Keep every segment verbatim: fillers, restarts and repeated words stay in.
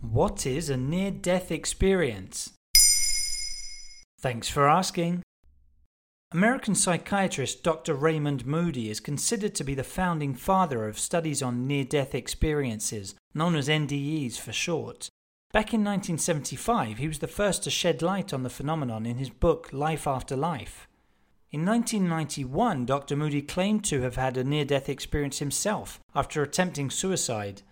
What is a near-death experience? Thanks for asking. American psychiatrist Doctor Raymond Moody is considered to be the founding father of studies on near-death experiences, known as N D Es for short. Back in nineteen seventy-five, he was the first to shed light on the phenomenon in his book Life After Life. In nineteen ninety-one, Doctor Moody claimed to have had a near-death experience himself after attempting suicide.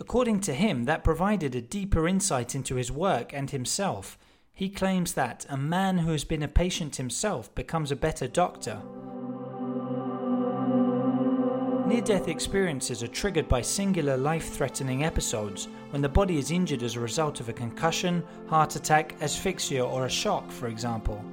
According to him, that provided a deeper insight into his work and himself. He claims that a man who has been a patient himself becomes a better doctor. Near-death experiences are triggered by singular life-threatening episodes when the body is injured as a result of a concussion, heart attack, asphyxia or a shock, for example.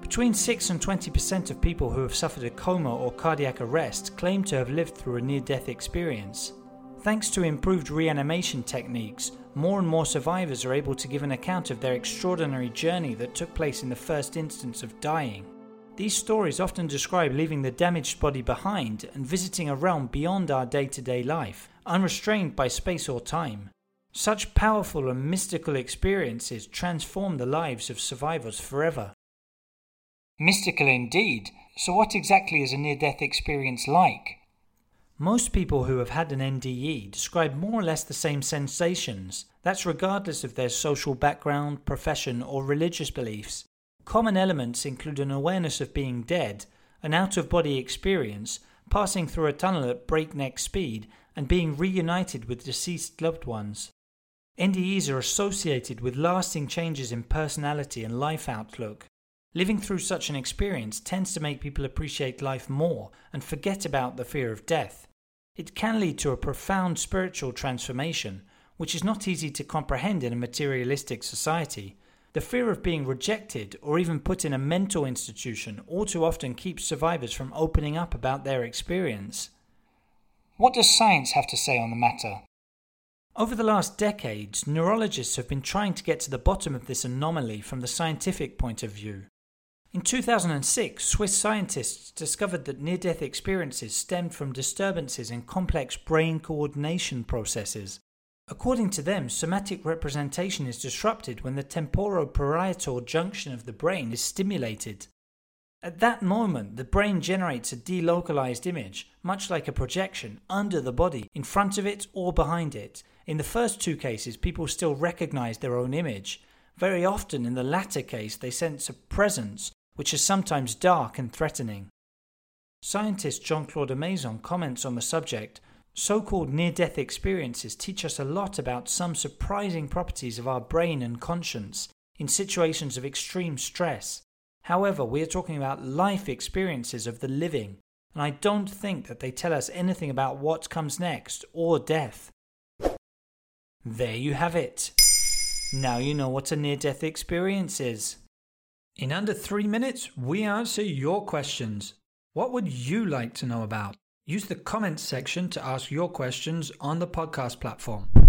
Between six and twenty percent of people who have suffered a coma or cardiac arrest claim to have lived through a near-death experience. Thanks to improved reanimation techniques, more and more survivors are able to give an account of their extraordinary journey that took place in the first instance of dying. These stories often describe leaving the damaged body behind and visiting a realm beyond our day-to-day life, unrestrained by space or time. Such powerful and mystical experiences transform the lives of survivors forever. Mystical indeed. So what exactly is a near-death experience like? Most people who have had an N D E describe more or less the same sensations. That's regardless of their social background, profession, or religious beliefs. Common elements include an awareness of being dead, an out-of-body experience, passing through a tunnel at breakneck speed, and being reunited with deceased loved ones. N D Es are associated with lasting changes in personality and life outlook. Living through such an experience tends to make people appreciate life more and forget about the fear of death. It can lead to a profound spiritual transformation, which is not easy to comprehend in a materialistic society. The fear of being rejected or even put in a mental institution all too often keeps survivors from opening up about their experience. What does science have to say on the matter? Over the last decades, neurologists have been trying to get to the bottom of this anomaly from the scientific point of view. In two thousand six, Swiss scientists discovered that near-death experiences stemmed from disturbances in complex brain coordination processes. According to them, somatic representation is disrupted when the temporoparietal junction of the brain is stimulated. At that moment, the brain generates a delocalized image, much like a projection, under the body, in front of it or behind it. In the first two cases, people still recognize their own image. Very often, in the latter case, they sense a presence, which is sometimes dark and threatening. Scientist Jean-Claude Amazon comments on the subject, "So-called near-death experiences teach us a lot about some surprising properties of our brain and conscience in situations of extreme stress. However, we are talking about life experiences of the living, and I don't think that they tell us anything about what comes next or death." There you have it. Now you know what a near-death experience is. In under three minutes, we answer your questions. What would you like to know about? Use the comments section to ask your questions on the podcast platform.